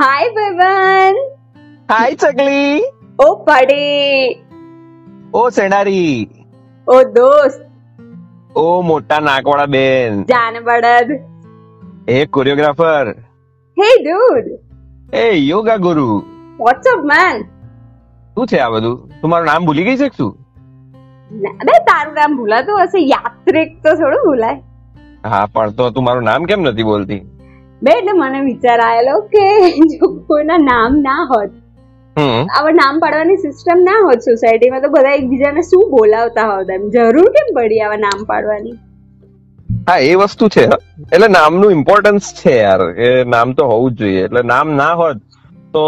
हाय बबन. हाय चकली. ओ पडे. ओ सेनारी. ओ दोस्त. ओ मोटा नाकवाड़ा बेन. जान बड़द. ए कोरियोग्राफर. Hey dude. ए योगा गुरु. What's up man. શું છે આ બધું? તું મારું નામ ભૂલી ગઈ છે શું? ના બે તારું નામ ભૂલાતું હશે, યાત્રિક તો થોડું ભૂલાય. હા પણ તો તું મારું નામ કેમ નથી બોલતી? બે એટલે મને વિચાર આવેલો કે જો કોઈના નામ ના હોત, આવા નામ પાડવાની સિસ્ટમ ના હોત સોસાયટીમાં, તો બધા એકબીજાને શું બોલાવતા હોત? એમ જરૂર કેમ પડી આવા નામ પાડવાની? હા એ વસ્તુ છે, એટલે નામનું ઇમ્પોર્ટન્સ છે યાર, એ નામ તો હોવું જ જોઈએ. એટલે નામ ના હોત તો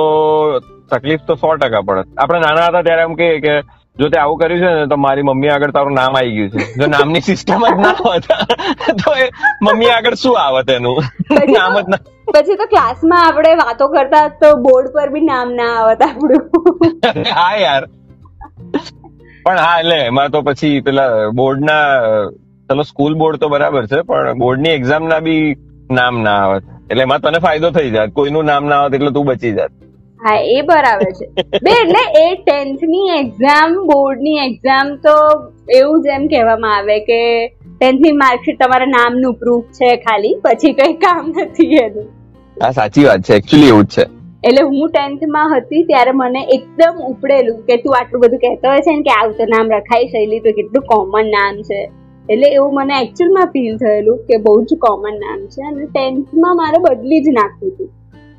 તકલીફ તો 100% પડત. આપણે નાના હતા ત્યારે એમ કે જો તે આવું કર્યું છે ને તો મારી મમ્મી આગળ તારું નામ આવી ગયું છે. જો નામની સિસ્ટમ જ ના હોત તો મમ્મી આગળ શું આવત એનું? નામ જ ના. પછી તો ક્લાસમાં આપણે વાતો કરતા તો બોર્ડ પર બી નામ ના આવત આપણું. હા યાર, પણ હા એટલે એમાં તો પછી પેલા બોર્ડના, ચલો સ્કૂલ બોર્ડ તો બરાબર છે, પણ બોર્ડની એક્ઝામના બી નામ ના આવત, એટલે એમાં તને ફાયદો થઈ જાત. કોઈનું નામ ના આવત એટલે તું બચી જાત. હા એ બરાબર છે બે, એટલે એ 10th ની એક્ઝામ, બોર્ડની એક્ઝામ તો એવું જ એમ કહેવામાં આવે કે 10th ની માર્કશીટ તમારા નામનું પ્રૂફ છે ખાલી, પછી કઈ કામ નથી એનું. હા સાચી વાત છે, એક્ચ્યુઅલી એવું જ છે. એટલે હું 10th માં હતી ત્યારે મને એકદમ ઉપડેલું કે તું આટલું બધું કહેતો હોય છે ને કે આવું તો નામ રખાય શૈલી, તો કેટલું કોમન નામ છે. એટલે એવું મને એકચ્યુઅલમાં ફીલ થયેલું કે બહુ જ કોમન નામ છે, અને 10th માં મારે બદલી જ નાખ્યું હતું.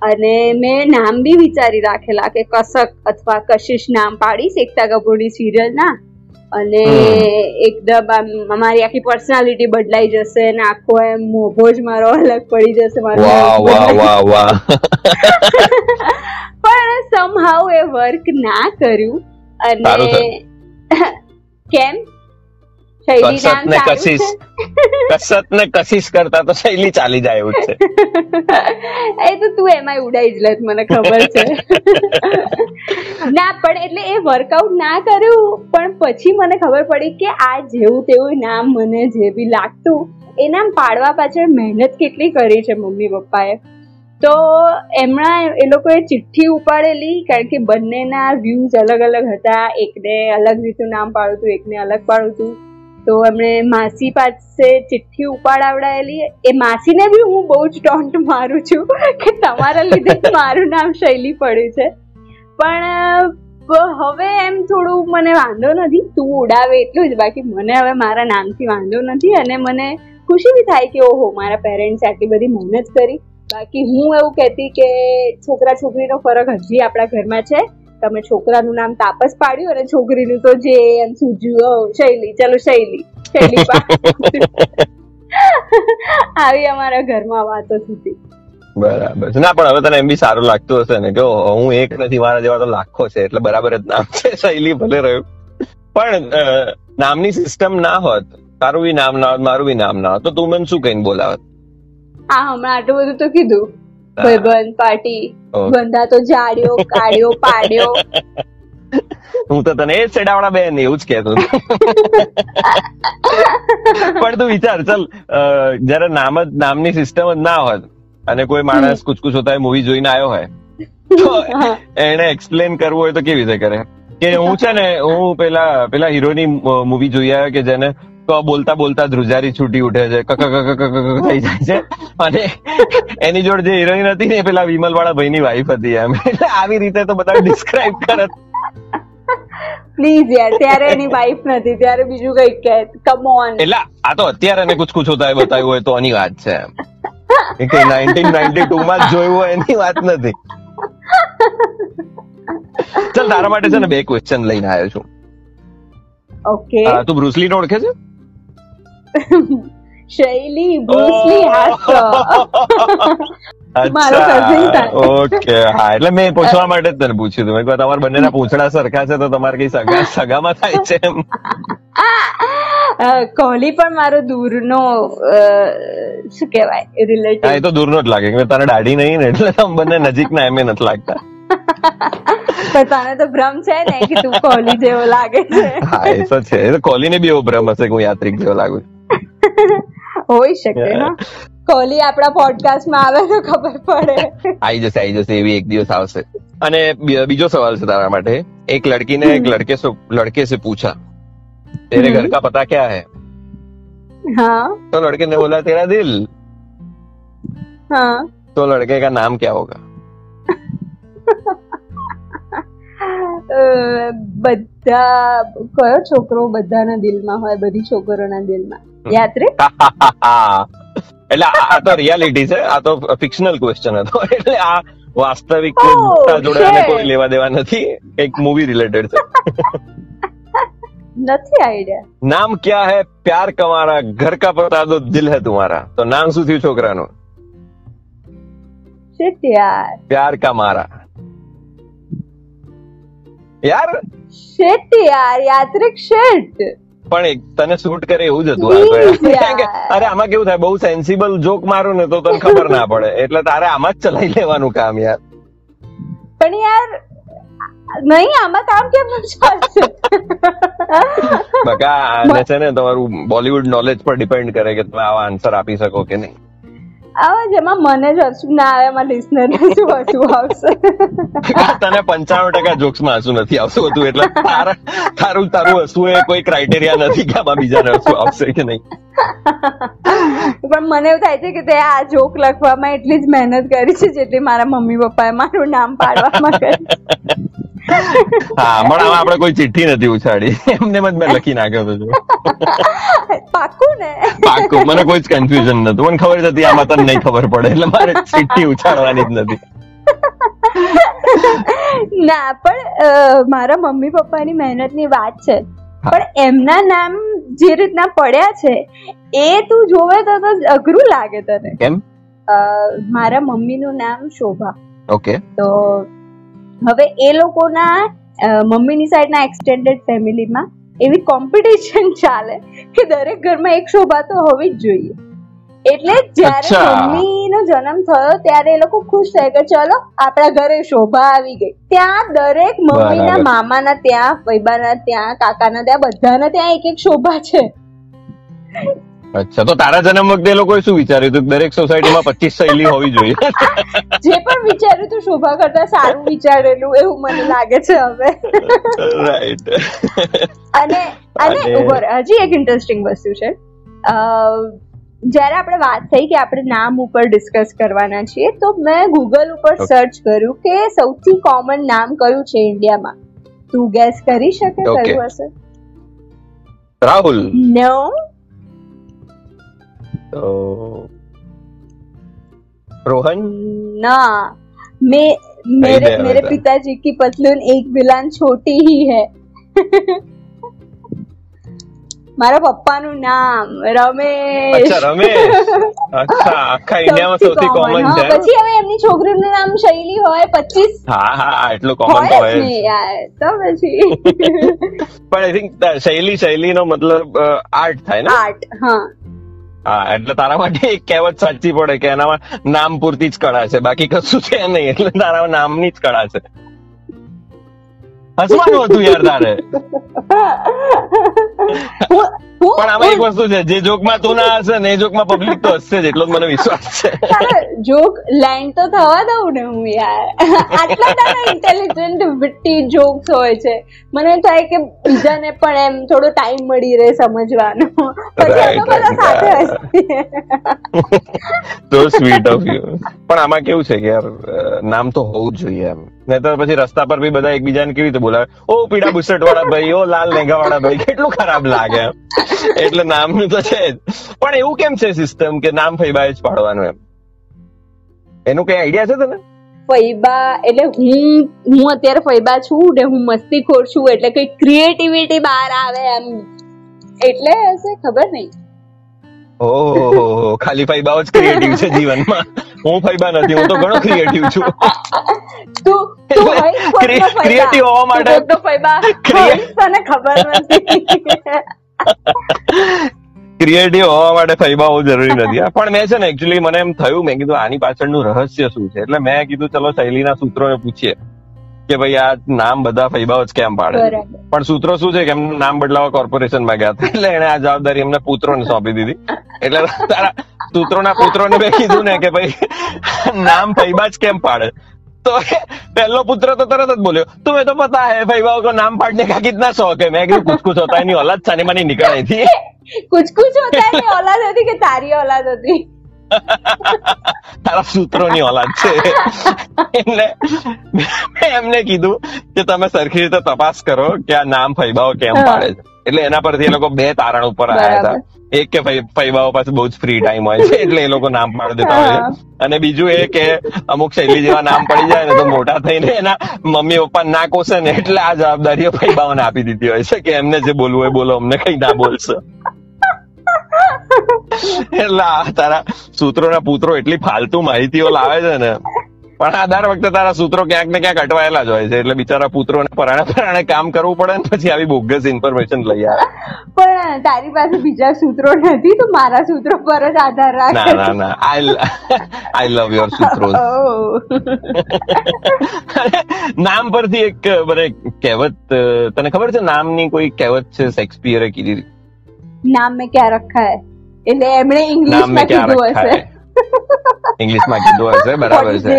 અને મેં નામ બી વિચારી રાખેલા કે કશક અથવા કશિશ નામ પાડીશ, એકતા કપૂરની સિરિયલના, અને એકદમ અમારી આખી પર્સનાલિટી બદલાઈ જશે ને આખો એમ મોભો જ મારો અલગ પડી જશે મારો. પણ સમહાઉ એ વર્ક ના કર્યું. અને કેમ કશિશ કરતા તો શૈલી ચાલી જાય એવું છે. એ તો તું એમાં ઉડાઈ જ લેત, મને ખબર છે. ના પણ એટલે એ વર્કઆઉટ ના કર્યું, પણ પછી મને ખબર પડી કે આ જેવું તેવું નામ મને જે બી લાગતું એ નામ પાડવા પાછળ મહેનત કેટલી કરી છે મમ્મી પપ્પાએ. તો એમણે એ લોકોએ ચિઠ્ઠી ઉપાડેલી, કારણ કે બંનેના વ્યૂઝ અલગ અલગ હતા. એકને અલગ રીતનું નામ પાડું હતું, એકને અલગ પાડું હતું. તો એમણે માસી પાસે ચિઠ્ઠી ઉપાડાવડાયેલી. એ માસીને બી હું બહુ જ ટોન્ટ મારું છું કે તમારા લીધે મારું નામ શૈલી પડ્યું છે. પણ હવે એમ થોડું મને વાંધો નથી, તું ઉડાવે એટલું જ, બાકી મને હવે મારા નામથી વાંધો નથી. અને મને ખુશી બી થાય કે ઓહો, મારા પેરેન્ટ્સે આટલી બધી મહેનત કરી. બાકી હું એવું કહેતી કે છોકરા છોકરીનો ફરક હજી આપણા ઘરમાં છે. તમે છોકરાનું નામ તાપસ પાડ્યું અને છોકરીનું તો જે એમ સૂજ્યું શૈલી, ચલો શૈલી આવી અમારા ઘરમાં વાતો થતી. બરાબર છે. ના પણ હવે તને એમ બી સારું લાગતું હશે ને કે હું એક નથી, મારા જેવા તો લાખો છે, એટલે બરાબર જ નામ છે શૈલી ભલે રહ્યું. પણ નામની સિસ્ટમ ના હોત, તારું બી નામ ના હોત, મારું બી નામ ના હોત, તો તું મને શું કહીને બોલાવત? હા હમણાં આટલું બધું તો કીધું, ભાઈબંધ, પાર્ટી, બંધા તો જાડ્યો કાઢ્યો પાડ્યો. હું તો તને એ સેડાવાળા બેન એવું જ કહેતો. પણ તું વિચાર, ચલ જયારે નામની સિસ્ટમ જ ના હોત અને કોઈ માણસ કુછ કુછ હોતા મૂવી જોઈને આવ્યો હોય તો એને એક્સપ્લેન કરવું હોય તો કેવી રીતે કરે કે હું છે ને હું પેલા હીરોની મૂવી જોઈ આવ્યો કે જેને તો બોલતા બોલતા ધ્રુજારી છૂટી ઉઠે છે, કક કક કક થઈ જાય છે, અને એની જોડે જે હિરોઈન હતી ને પેલા વિમલ વાળા ભાઈ ની વાઈફ હતી. એમ એટલે આવી રીતે તો બધા ડિસ્ક્રાઇબ કરત. પ્લીઝ યાર, ત્યારે એની વાઈફ નથી, ત્યારે બીજું કઈ કહે, કમ ઓન. એટલે આ તો અત્યારે એને કુછ કુછ હોતા બતાવ્યું હોય તો એની વાત છે, એમ કે 1992 માં જ જોયું હોય એની વાત નથી. ચલ તારા માટે છે ને બે ક્વેશ્ચન લઈને આવ્યો છું. ઓકે, તું બ્રુસલી ને ઓળખે છે? શૈલી બ્રુસલી ઓકે હા, એટલે મેં પૂછવા માટે જ તને પૂછ્યું હતું. તમારા બંને ના પૂંછડા સરખા છે તો તમારે કઈ સગામાં થાય છે એમ? કોહલી પણ મારો દૂરનો શું કેવાય, રિલેટિવ. હા એ તો દૂરનો જ લાગે કે તને દાઢી નહીં ને એટલે તમે બંને નજીક ના એમ નથી લાગતા. તને તો ભ્રમ છે ને કે તું કોહલી જેવો લાગે છે. હા એ તો છે, કોહલી ને બી એવો ભ્રમ હશે કે હું યાત્રિક જેવો લાગુ છું. હોય શકે. કોહલી આપડા પોડકાસ્ટમાં આવે તો ખબર પડે. આવી જશે એવી એક દિવસ આવશે. અને બીજો સવાલ છે તારા માટે. એક લડકીને એક લડકે સે પૂછા તેરે ઘર કા પતા ક્યા હે? હા. તો લડકે ને બોલા તેરા દિલ. હા. તો લડકે કા નામ ક્યા હોગા? બધા કયો છોકરો બધાના દિલમાં હોય, બધી છોકરોના દિલમાં, યાદ રે? એટલે આ તો રિયાલિટી છે, આ તો ફિક્શનલ ક્વેશ્ચન હતો, એટલે આ વાસ્તવિક જોડે કોઈ લેવા દેવા નથી, એક મૂવી રિલેટેડ છે. નથી આઈડિયા. નામ ક્યા હે પ્યાર કમારા ઘર કા પતા દો દિલ હે તુમ્હારા. તો નામ શું થયું છોકરાનું? શિટ યાર. પ્યાર કા મારા યાર. શેટ યાર, યાત્રિક શેટ. પણ તને સૂટ કરે એવું જ હતું. અરે આમાં કેવું થાય, બહુ સેન્સિબલ જોક મારું ને તો તને ખબર ના પડે, એટલે તારે આમાં જ ચલાવી લેવાનું કામ યાર. પણ યાર નહીં, આમાં કામ કેમ ચાલશે બકા? આને છે ને તમારું બોલિવૂડ નોલેજ પર ડિપેન્ડ કરે કે તમે આવા આન્સર આપી શકો કે નહીં. આવા જેમાં મને જ હસવું ના આવે, એમાં લિસનરને જ હસવું આવશે. તને 95% જોક્સમાં હસવું નથી આવતું હતું, એટલે તારું હસવું એ કોઈ ક્રાઇટેરિયા નથી કે આમાં બીજાને હસવું આવશે કે નહીં. પણ મને એવું થાય છે કે તે આ જોક લખવામાં એટલી જ મહેનત કરી છે જેટલી મારા મમ્મી પપ્પાએ મારું નામ પાડવામાં કરી. હા, પણ આપણે કોઈ ચિઠ્ઠી નથી ઉછાળી, એમને જ મેં લખી નાખ્યો હતો. પાકું ને પાકું, મને કોઈ જ કન્ફ્યુઝન નતું, મને ખબર જ હતી આમાં તને નહીં ખબર પડે, એટલે મારે ચિઠ્ઠી ઉછાળવાની જ નથી. ના, પણ મારા મમ્મી પપ્પાની મહેનતની વાત છે, પણ એમના નામ જે રીતના પડ્યા છે એ તું જોવે તો અઘરું લાગે તને. કેમ? મારા મમ્મીનું નામ શોભા. ઓકે. તો હવે એ લોકોના મમ્મીની સાઈડના એક્સટેન્ડેડ ફેમિલીમાં એવી કોમ્પિટિશન ચાલે કે દરેક ઘરમાં એક શોભા તો હોવી જ જોઈએ. એટલે જયારે મમ્મીનો જન્મ થયો ત્યારે એ લોકો ખુશ થાય કે ચલો આપણા ઘરે શોભા આવી ગઈ. ત્યાં દરેક મમ્મીના મામાના ત્યાં, વૈબાના ત્યાં, કાકાના ત્યાં, બધાના ત્યાં એક એક શોભા છે. અચ્છા, તો તારા જન્મ વખતે એ લોકોએ શું વિચાર્યું હતું? દરેક સોસાયટીમાં 25 શૈલી હોવી જોઈએ. જે પણ વિચાર્યું હતું શોભા કરતા સારું વિચારેલું એવું મને લાગે છે હવે. રાઈટ. અને હજી એક ઇન્ટરેસ્ટિંગ વસ્તુ છે, જ્યારે આપણે વાત થઈ કે આપણે નામ ઉપર ડિસ્કસ કરવાના છીએ, તો મેં ગૂગલ ઉપર સર્ચ કર્યું કે સૌથી કોમન નામ કયું છે ઇન્ડિયામાં. તું ગેસ કરી શકે કયું હશે? રાહુલ? નો. रोहन? ना, मेरे पिताजी की पतलून एक बिलान छोटी ही है. મારા પપ્પાનું નામ રમેશ. પછી હવે એમની છોકરીનું નામ શૈલી હોય 25. એટલું કોમન તો હોય તો પછી. પણ આઈ થિંક શૈલી નો મતલબ આર્ટ થાય ને. આર્ટ. હા. એટલે તારા માટે એક કહેવત સાચી પડે કે એનામાં નામ પૂરતી જ કળા છે, બાકી કશું છે નહીં, એટલે તારા નામની જ કળા છે. હસવાનું હતું યાર તારે. પણ આમાં એક વસ્તુ છે, જે જોકમાં તું ના હશે ને એ જોકમાં પબ્લિક તો હશે જ, એટલો મને વિશ્વાસ છે. જોક લેન્ડ તો થવા દઉં ને હું યાર. આટલા તારા ઇન્ટેલિજન્ટ વિટી જોક્સ હોય છે, મને થાય કે બીજાને પણ એમ થોડો ટાઈમ મળી રહે સમજવાનો. તો સ્વીટ ઓફ યુ. પણ આમાં કેવું છે કે યાર નામ તો હોવું જ જોઈએ એમ, નહીતર પછી રસ્તા પર બી બધા એકબીજાને કેવી રીતે બોલાવે, ઓ પીડા બુસેટ વાળા ભાઈ, ઓ લાલ લેંગા વાળા ભાઈ, કેટલું ખરાબ લાગે એમ. એટલે નામનું તો છે જ, પણ એવું કેમ છે સિસ્ટમ કે નામ ફૈબાએ જ પાડવાનું એમ? એનું કઈ આઈડિયા છે તને? ફૈબા એટલે હું અત્યારે ફૈબા છું ને હું મસ્તીખોર છું, એટલે કઈ ક્રિએટિવિટી બહાર આવે એમ, એટલે હશે ખબર નહીં. ઓહો, ખાલી ફૈબા જ ક્રિએટિવ છે જીવનમાં? હું ફૈબા નથી, હું તો ઘણો ક્રિએટિવ છું. ક્રિએટિવ હોવા માટે ફૈબા તને ખબર નથી. ક્રિએટિવ હોવા માટે ફૈબા હોવું જરૂરી નથી. પણ મેં છે ને એકચ્યુઅલી મને એમ થયું, મેં કીધું આની પાછળનું રહસ્ય શું છે, એટલે મેં કીધું ચલો શૈલીના સૂત્રોને પૂછીએ કે ભાઈ આ નામ બધા ફૈબાઓ જ કેમ પાડે. પણ સૂત્રો શું છે કે એમનું નામ બદલાવા કોર્પોરેશનમાં ગયા હતા, એટલે એને આ જવાબદારી એમના પુત્રોને સોંપી દીધી. એટલે તૂતરોના પુત્રોને મેં કીધું ને કે ભાઈ નામ ફૈબા જ કેમ પાડે, તો પહેલો પુત્ર તો તરત જ બોલ્યો તુમે તો પતા હે ફૈબાઓ કો નામ પાડને કા કિતના શોક હે. મેં કીધું કુછ કુછ હોતા એની ઓલાદ સાની માની નીકળાઈ હતી. કુછ કુછ હોતા એની ઓલાદ હતી કે તારી ઓલાદ હતી? તારા સૂત્રોની ઓલાદ છે. એમને કીધું કે તમે સરખી રીતે તપાસ કરો કે આ નામ ફૈબાઓ કેમ પાડે છે. એટલે એના પરથી એ લોકો બે તારણ ઉપર આવ્યા હતા. એક કે ફૈબાઓ પાસે બહુ જ ફ્રી ટાઈમ હોય છે એટલે એ લોકો નામ પાડી દેતા હોય છે, અને બીજું એ કે અમુક શૈલી જેવા નામ પડી જાય ને તો મોટા થઈને એના મમ્મી પપ્પા ના કોશે ને એટલે આ જવાબદારીઓ ફૈબાઓને આપી દીધી હોય છે કે એમને જે બોલવું હોય બોલો, અમને કઈ ના બોલશે. એટલે તારા સૂત્રોના પુત્રો એટલી ફાલતુ માહિતીઓ લાવે છે ને, પણ આ દર વખતે તારા સૂત્રો ક્યાંક ને ક્યાંક અટવાયેલા જ હોય છે. એટલે બિચારા પુત્રોને પરાણે કામ કરવું પડે ને પછી આવી બોગસ ઇન્ફોર્મેશન લઈ આવે. પણ તારી પાસે બીજા સૂત્રો નથી તો મારા સૂત્રો પર જ આધાર રાખ. ના ના ના, આઈ લવ યોર સૂત્રો. નામ પરથી એક મને કહેવત, તને ખબર છે નામની કોઈ કહેવત છે શેક્સપિયરે કીધી? નામ મેં ક્યાં રખા હૈ. એટલે એમણે ઇંગ્લિશમાં કીધું હશે. ઇંગ્લિશમાં કીધું હશે, બરાબર છે.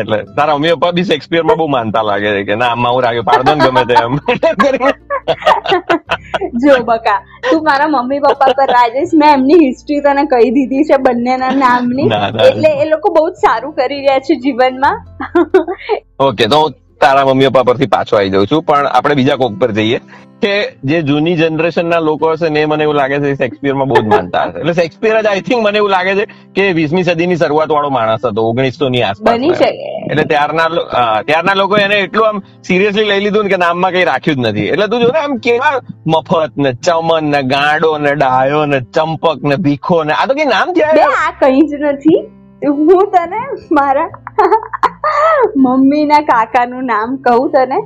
એટલે તારા મમ્મી પપ્પા બી શેક્સપિયરમાં બહુ માનતા લાગે છે કે નામમાં હું રાગે પાડદો ને ગમે તે એમ. જો બકા તું મારા મમ્મી પપ્પા પર રાજેશ, મેં એમની હિસ્ટ્રી તને કહી દીધી છે બંનેના નામની, એટલે એ લોકો બહુ જ સારું કરી રહ્યા છે જીવનમાં. ઓકે, તો તારા મમ્મી પપ્પા પરથી પાછો આવી જાઉં છું, પણ આપણે બીજા કોક પર જઈએ કે જે જૂની જનરેશન ના લોકો હશે ને મને એવું લાગે છે શેક્સપિયરમાં બહુ જ માનતા હશે. એટલે શેક્સપિયર જ આઈ થિંક મને એવું લાગે છે કે 20મી સદીની શરૂઆત વાળો માણસ હતો, 1900 ની આસપાસ બની શકે. એટલે ત્યારના લોકો એને એટલું આમ સિરિયસલી લઈ લીધું ને કે નામમાં કઈ રાખ્યું જ નથી. એટલે તું જો ને આમ કેવા મફત ને ચમન ને ગાંડો ને ડાયો ને ચંપક ને ભીખો ને આ તો કઈ નામ જાય, આ કઈ જ નથી. હું તને મારા મમ્મી ના કાકા નું નામ કહું તને,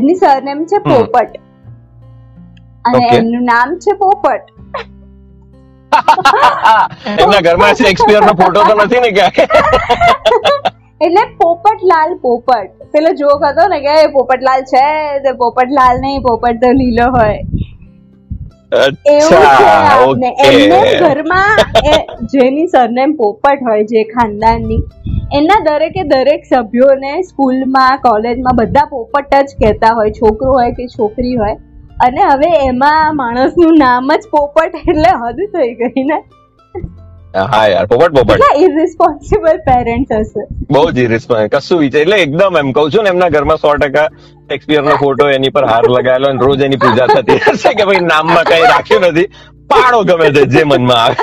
એમની સરનેમ છે પોપટ અને એમનું નામ છે પોપટ. એમના ઘરમાં શેક્સપિયર નો ફોટો તો નથી ને ક્યાંય, એટલે પોપટલાલ પોપટ. પેલો જોક હતો ને કે પોપટલાલ છે તો પોપટલાલ નહીં, પોપટ તો લીલો હોય. એવું એમને ઘરમાં જેની સરનેમ પોપટ હોય, જે ખાનદાનની, એના દરેકે દરેક સભ્યોને સ્કૂલમાં કોલેજમાં બધા પોપટ જ કહેતા હોય, છોકરો હોય કે છોકરી હોય. અને હવે એમાં માણસનું નામ જ પોપટ એટલે હદ થઈ ગઈ ને. હા યાર, પોપટ પોપટ ઇરરિસ્પોન્સિબલ પેરેન્ટ્સ હશે, બહુ જ ઇરરિસ્પોન્સિબલ. કશું વિચાર એટલે એકદમ એમ કહું છું ને, એમના ઘરમાં 100% શેક્સપિયર નો ફોટો એની પર હાર લગાયેલો અને રોજ એની પૂજા થતી હશે કે ભાઈ નામમાં કઈ રાખ્યું નથી, પાડો ગમે તે જે મનમાં આવે.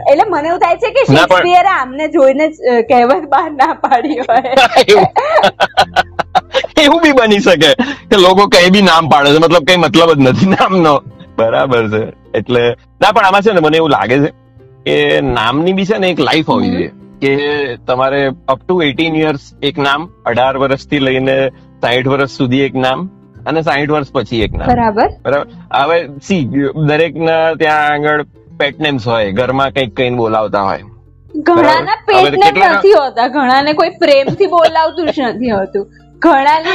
એટલે મને એવું થાય છે કે શેક્સપિયરે આમને જોઈને કહેવત બહાર ના પાડી હોય. એવું બી બની શકે કે લોકો કઈ બી નામ પાડે છે, મતલબ કઈ મતલબ જ નથી નામનો. બરાબર છે. એટલે ના, પણ આમાં છે ને મને એવું લાગે છે કે નામની બી છે ને એક લાઈફ હોવી જોઈએ કે તમારે અપ ટુ 18 યર્સ એક નામ, 18 વર્ષથી લઈને 60 વર્ષ સુધી એક નામ, અને 60 વર્ષ પછી એક નામ. બરાબર બરાબર. હવે સી દરેકના ત્યાં આગળ પેટ નેમ્સ હોય, ઘરમાં કંઈક કઈ બોલાવતા હોય. ઘણાના પેટ નેમ નથી હોતા, ઘણાને કોઈ પ્રેમથી બોલાવતું જ નથી હોતું, ઘણાને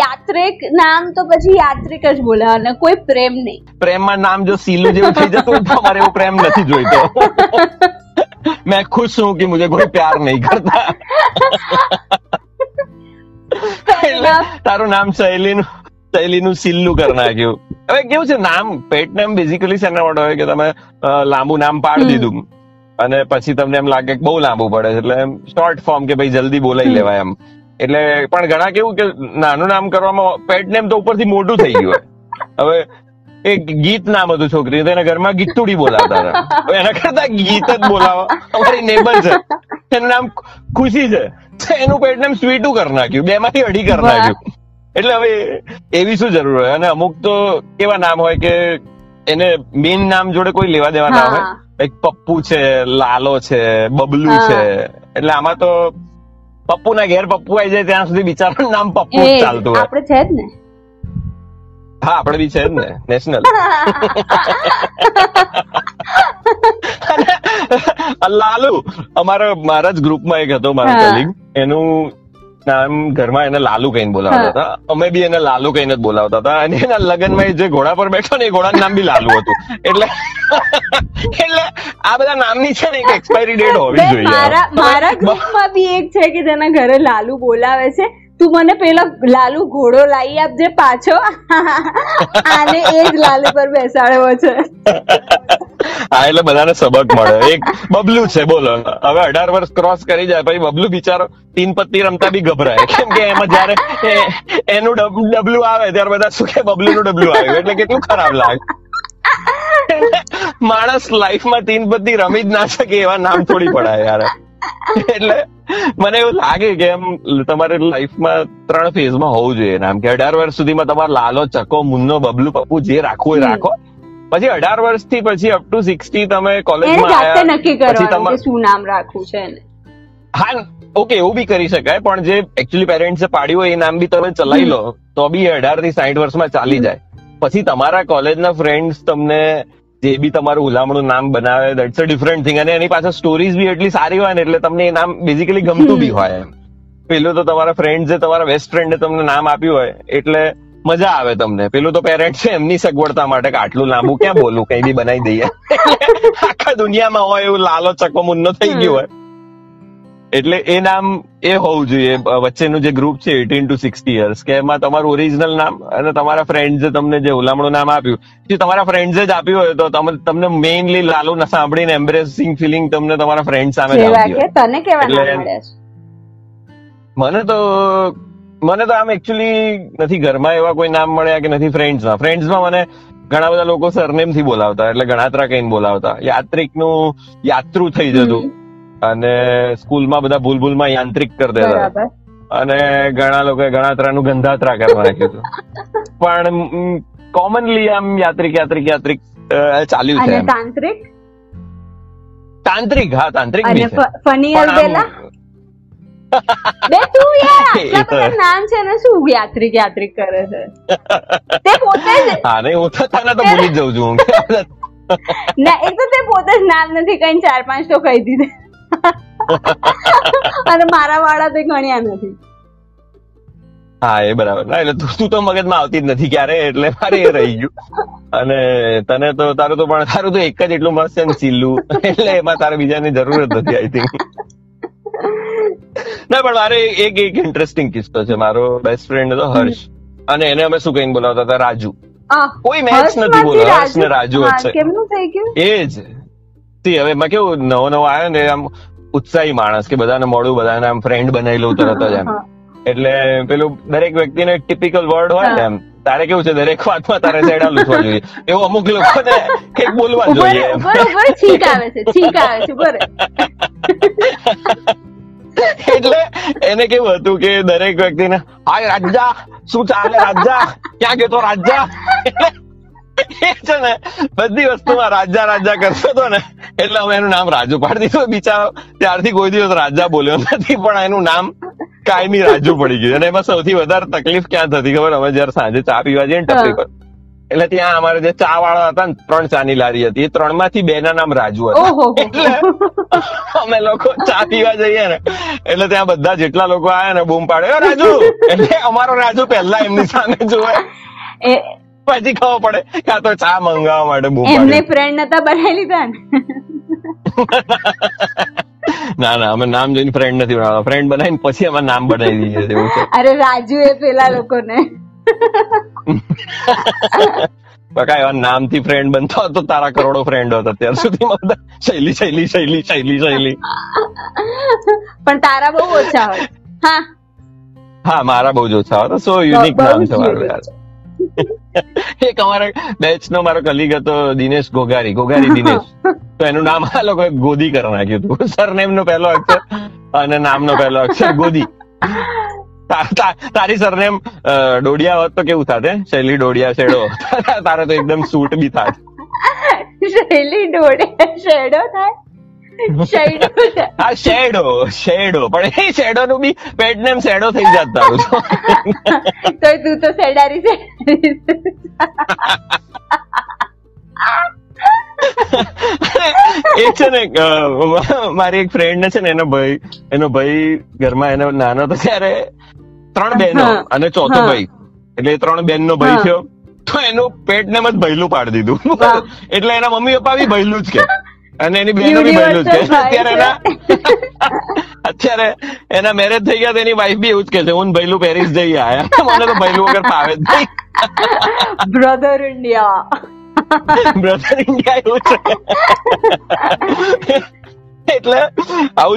યાત્રિક નામ તો પછી યાત્રિક જ બોલાવાના, કોઈ પ્રેમ નહીં. પ્રેમમાં નામ જો સીલું જેવું થઈ જતું તો મારે એવો પ્રેમ નથી જોઈતો, મેં ખુશ છું કે મુજે કોઈ પ્યાર નહીં કરતા. એટલે તારું નામ શૈલીનું સીલું કરી નાખ્યું. હવે કેવું છે નામ, પેટ નામ બેઝિકલી શેના માટે હોય કે તમે લાંબુ નામ પાડી દીધું અને પછી તમને એમ લાગે કે બહુ લાંબુ પડે એટલે એમ શોર્ટ ફોર્મ કે ભાઈ જલ્દી બોલાવી લેવાય એમ. એટલે પણ ઘણા કેવું કે નાનું નામ કરવામાં પેટ નેમ તો ઉપરથી મોટું થઈ ગયું હોય. હવે એક ગીત નામ હતું છોકરી, એના ઘરમાં ગીતુડી બોલાવતા, એના કરતા ગીત જ બોલાવો. અમારી નેબર છે, એનું નામ ખુશી છે, એનું પેટ નેમ સ્વીટું કરી નાખ્યું, 2 માંથી 2.5 કરી નાખ્યું. એટલે હવે એવી શું જરૂર હોય? અને અમુક તો કેવા નામ હોય કે એને મેઇન નામ જોડે કોઈ લેવા દેવા ના હોય, એક પપ્પુ છે, લાલો છે, બબલુ છે. એટલે આમાં તો પપ્પુ ના ઘેર પપ્પુ આવી જાય ત્યાં સુધી બિચારા નામ પપ્પુ ચાલતું હોય. આપણે છે જ ને. હા, આપણે બી છે જ ને, નેશનલ. લાલુ અમારા જ ગ્રુપમાં એક હતો, મારા કોલિગ, એનું ઘરમાં એને લાલુ કહીને બોલાવતા હતા, અમે બી એને લાલુ કહીને જ બોલાવતા હતા. અને એના લગ્નમાં જે ઘોડા પર બેઠો ને એ ઘોડાનું નામ બી લાલુ હતું. એટલે આ બધા નામની છે ને એક્સપાયરી ડેટ હોવી જોઈએ. મારા ગ્રુપમાં બી એક છે કે જેના ઘરે લાલુ બોલાવે છે, તું મને પેલો લાલુ ઘોડો લાવી આપજે પાછો, આને એ જ લાલુ પર બેસાડવો છે. હા, એટલે બધાને સબક મળે. એક બબલુ છે, બોલો હવે 18 વર્ષ ક્રોસ કરી જાય પછી બબલુ બિચારો તીન પત્તી રમતા બી ગભરાય, કેમ કે એમાં જયારે એનું ડબલું આવે ત્યારે બધા શું કે બબલુ નું ડબલું આવ્યું, એટલે કેટલું ખરાબ લાગે. માણસ લાઈફમાં તીન પત્તી રમી જ ના શકે એવા નામ થોડી પડાય યાર. એટલે મને એવું લાગે કે એમ તમારે લાઈફમાં 3 ફેઝમાં હોવું જોઈએ નામ, કે 18 વર્ષ સુધીમાં તમારે લાલો, ચકો, મુન્નો, બબલુ, પપ્પુ જે રાખવું એ રાખો. પછી 18 વર્ષથી પછી અપ ટુ 60 તમે કોલેજમાં આવ્યા નક્કી કરો પછી તમારે શું નામ રાખવું છે. હા, ઓકે, એવું બી કરી શકાય, પણ જે એકચ્યુઅલી પેરેન્ટ્સે પાડ્યું હોય એ નામ બી તમે ચલાવી લો તો બી 18 થી 60 વર્ષમાં ચાલી જાય. પછી તમારા કોલેજના ફ્રેન્ડ્સ તમને જે બી તમારું ઉલામણું નામ બનાવે, દેટ્સ અ ડિફરન્ટ થિંગ. અને એની પાછળ સ્ટોરીઝ બી એટલી સારી હોય ને એટલે તમને એ નામ બેઝિકલી ગમતું બી હોય. એમ પેલું તો તમારા ફ્રેન્ડ, જે તમારા બેસ્ટ ફ્રેન્ડે તમને નામ આપ્યું હોય એટલે મજા આવે તમને. પેલું તો પેરેન્ટ્સ છે એમની સગવડતા માટે કે આટલું લાંબુ ક્યાં બોલું, કઈ બી બનાવી દઈએ. આખા દુનિયામાં હોય એવું લાલો, ચકો, મુન્નો થઈ ગયું હોય. એટલે એ નામ એ હોવું જોઈએ. વચ્ચેનું જે ગ્રુપ છે 18 to 60 years, કે એમાં તમારું ઓરિજિનલ નામ અને તમારા ફ્રેન્ડ તમને જે ઉલામણું નામ આપ્યું જે તમારા ફ્રેન્ડ જ આપ્યું હોય તો તમને મેઇનલી લાલુ ના સાંભળીને એમ્બ્રેસિંગ ફિલિંગ તમને તમારા ફ્રેન્ડ સામે આવતી. તને કેવા નામ મળ્યા છે? મને તો આમ એકચ્યુઅલી નથી ઘરમાં એવા કોઈ નામ મળ્યા કે નથી ફ્રેન્ડ્સમાં. ફ્રેન્ડ્સમાં મને ઘણા બધા લોકો સરનેમ થી બોલાવતા, એટલે ગણાત્રા કહીને બોલાવતા. યાત્રિકનું યાત્રુ થઈ જતું. અને સ્કૂલમાં બધા ભૂલમાં યાંત્રિક કરી દેતા. અને ઘણા લોકો ગણાત્રાનું ગંધાત્રા કરવા રાખ્યું હતું. પણ કોમનલી આમ યાત્રિક ચાલ્યું છે. તાંત્રિક, હા તાંત્રિક નામ છે ને. શું યાત્રિક કરે છે? હા, નહીં હું તો તને તો ભૂલી જઉં છું. ના, એ તો તે પોતે જ નામ નથી કઈ 4-5 તો કહી દીધા. અને મારા વાળા તો ગણ્યા નથી. હા, એ બરાબર. ના, એટલે તું તો મગજમાં આવતી જ નથી ક્યારે, એટલે મારે એ રહી ગયું. અને તને તો તારું તો એક જ એટલું મસ્ત છે ચીલું, એટલે એમાં તારે બીજાની જરૂર જ નથી. આઈ થિંક ના, પણ મારે એક ઇન્ટરેસ્ટિંગ કિસ્સો છે. મારો બેસ્ટ ફ્રેન્ડ હતો હર્ષ, અને એને અમે શું કહીને બોલાવતા હતા? રાજુ. કોઈ મેચ નથી બોલાવ, હર્ષ ને રાજુ જ છે. એ જ હવે એમાં કેવું નવો આવ્યો ને આમ ઉત્સાહી માણસ કે બધાને મળું, બધાને આમ ફ્રેન્ડ બનાવી લઉં તરત જ એમ. એટલે પેલું દરેક વ્યક્તિનો એક ટિપિકલ વર્ડ હોય ને એમ. તારે કેવું છે દરેક વાતમાં તારે સેડા લૂછવા જોઈએ, એવું અમુક લોકોને કંઈક બોલવા જોઈએ. એટલે એને કેવું હતું કે દરેક વ્યક્તિને હાય રાજા, શું ચાલે રાજા, ક્યાં ગયો રાજા. એ છે ને બધી વસ્તુમાં રાજા કરતો હતો ને, એટલે અમે એનું નામ રાજુ પાડી દીધું. બિચારો ત્યારથી કોઈ દિવસ રાજા બોલ્યો નથી, પણ એનું નામ કાયમી રાજુ પડી ગયું. અને એમાં સૌથી વધારે તકલીફ ક્યાં થતી ખબર? અમે જયારે સાંજે ચા પીવા જઈએ ને ટપરી પર, એટલે ત્યાં અમારે જે ચા વાળા હતા ને, 3 ચાની લારી હતી, એ 3 માંથી 2 ના નામ રાજુ હતા. એટલે અમે લોકો ચા પીવા જઈએ ને એટલે ત્યાં બધા જેટલા લોકો આવ્યા ને બૂમ પાડે રાજુ, એટલે અમારો રાજુ પહેલા એમની સામે જોવે, પછી ખબર પડે કે આ તો ચા મંગાવવા માટે એમને ફ્રેન્ડ નતા બનાવી લીધા ને. ના, અમે નામ જોઈને ફ્રેન્ડ નથી બનાવતા, ફ્રેન્ડ બનાવીને પછી અમે નામ બનાવી દઈએ એવું છે. અરે રાજુ એ પેલા લોકોને બકા એવા નામથી ફ્રેન્ડ બનતા હતો. તારા કરોડો ફ્રેન્ડ હતા ત્યાર સુધીમાં. શૈલી પણ તારા બહુ ઓછા હોય. હા, મારા બહુ જ ઓછા હતા. સો યુનિક નામ છે મારું યાર. એક અમારા બેચ નો મારો કલીગ હતો દિનેશ ગોગારી દિનેશ, તો એનું નામ આ લોકોએ ગોદી કરી નાખ્યું હતું. સરનેમ નો પહેલો અક્ષર અને નામનો પહેલો અક્ષર ગોદી. તારી સરનેમ ડોડિયા હોત તો કેવું થાતે? શૈલી ડોડિયા શેડો. તારે તો એકદમ સૂટ બી થાત. શૈલી ડોડિયા શેડો થાય. શેડો પણ એ શેડો નું બી પેટ નેમ શેડો થઈ જાત તારું તો. તું તો શેડારી છે. મારી એક ફ્રેન્ડ ને છે ને એનો ભાઈ ઘરમાં એનો નાનો હતો ત્યારે 3 બહેનો અને ચોથો ભાઈ, એટલે 3 બહેનનો ભાઈ થયો તો એનું પેટ ને મત ભયલું પાડી દીધું, એટલે એના મમ્મી પપ્પા બી ભયલું જ કે અને એની બહેનો બી ભયલું જ કે. અત્યારે એના મેરેજ થઈ ગયા, એની વાઈફ બી એવું જ કે છે, હું ભયલું પેરિસ જઈ આયા, મને તો ભયલું વગર ફાવે જ નહીં. બ્રધર ઇન્ડિયા એટલે આવું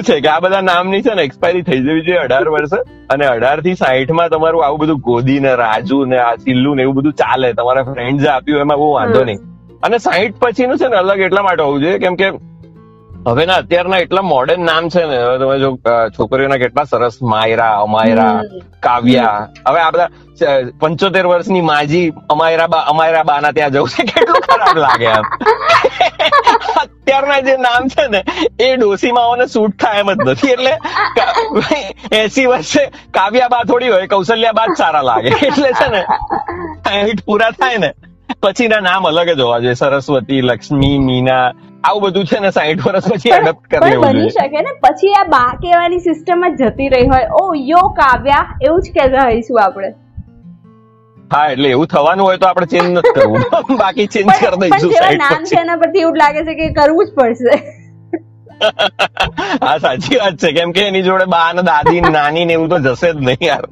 છે કે આ બધા નામની છે ને એક્સપાયરી થઈ જવી જોઈએ 18 વર્ષે, અને 18 થી 60 માં તમારું આવું બધું ગોદી ને રાજુ ને આ ચિલ્લુ ને એવું બધું ચાલે, તમારા ફ્રેન્ડ જે આપ્યું એમાં બહુ વાંધો નહીં. અને 60 પછીનું છે ને અલગ એટલા માટે હોવું જોઈએ કેમ કે હવે ના અત્યારના એટલા મોડર્ન નામ છે ને, હવે તમે જો છોકરીઓના કેટલા સરસ માયરા, અમાયરા, કાવ્યા, હવે આ બધા 75 વર્ષની માજી અમાયરા બા ના ત્યાં જવું છે, કેટલું ખરાબ લાગે આમ. અત્યારના જે નામ છે ને એ ડોસીમાઓને સૂટ થાય એમ જ નથી, એટલે 80 વર્ષે કાવ્યા બા થોડી હોય, કૌશલ્યા બા જ સારા લાગે. એટલે છે ને હિટ પૂરા થાય ને પછીના નામ અલગ જ હોવા જોઈએ, સરસ્વતી, લક્ષ્મી, મીના, આવું બધું છે ને 60 વર્ષ પછી એડપ્ટ કરી લેવું બની શકે ને. પછી આ બા કહેવાની સિસ્ટમ જ જતી રહી હોય, ઓ યો કાવ્યા એવું જ કહેતા હોઈશું આપણે. હા, એટલે એવું થવાનું હોય તો આપણે ચેન્જ નથી કરવું, બાકી ચેન્જ કરી દઈશું. નામ છે એના પરથી એવું લાગે છે કે કરવું જ પડશે. હા, સાચી વાત છે, કેમ કે એની જોડે બા ને દાદી નાની ને એવું તો જશે જ નહીં યાર.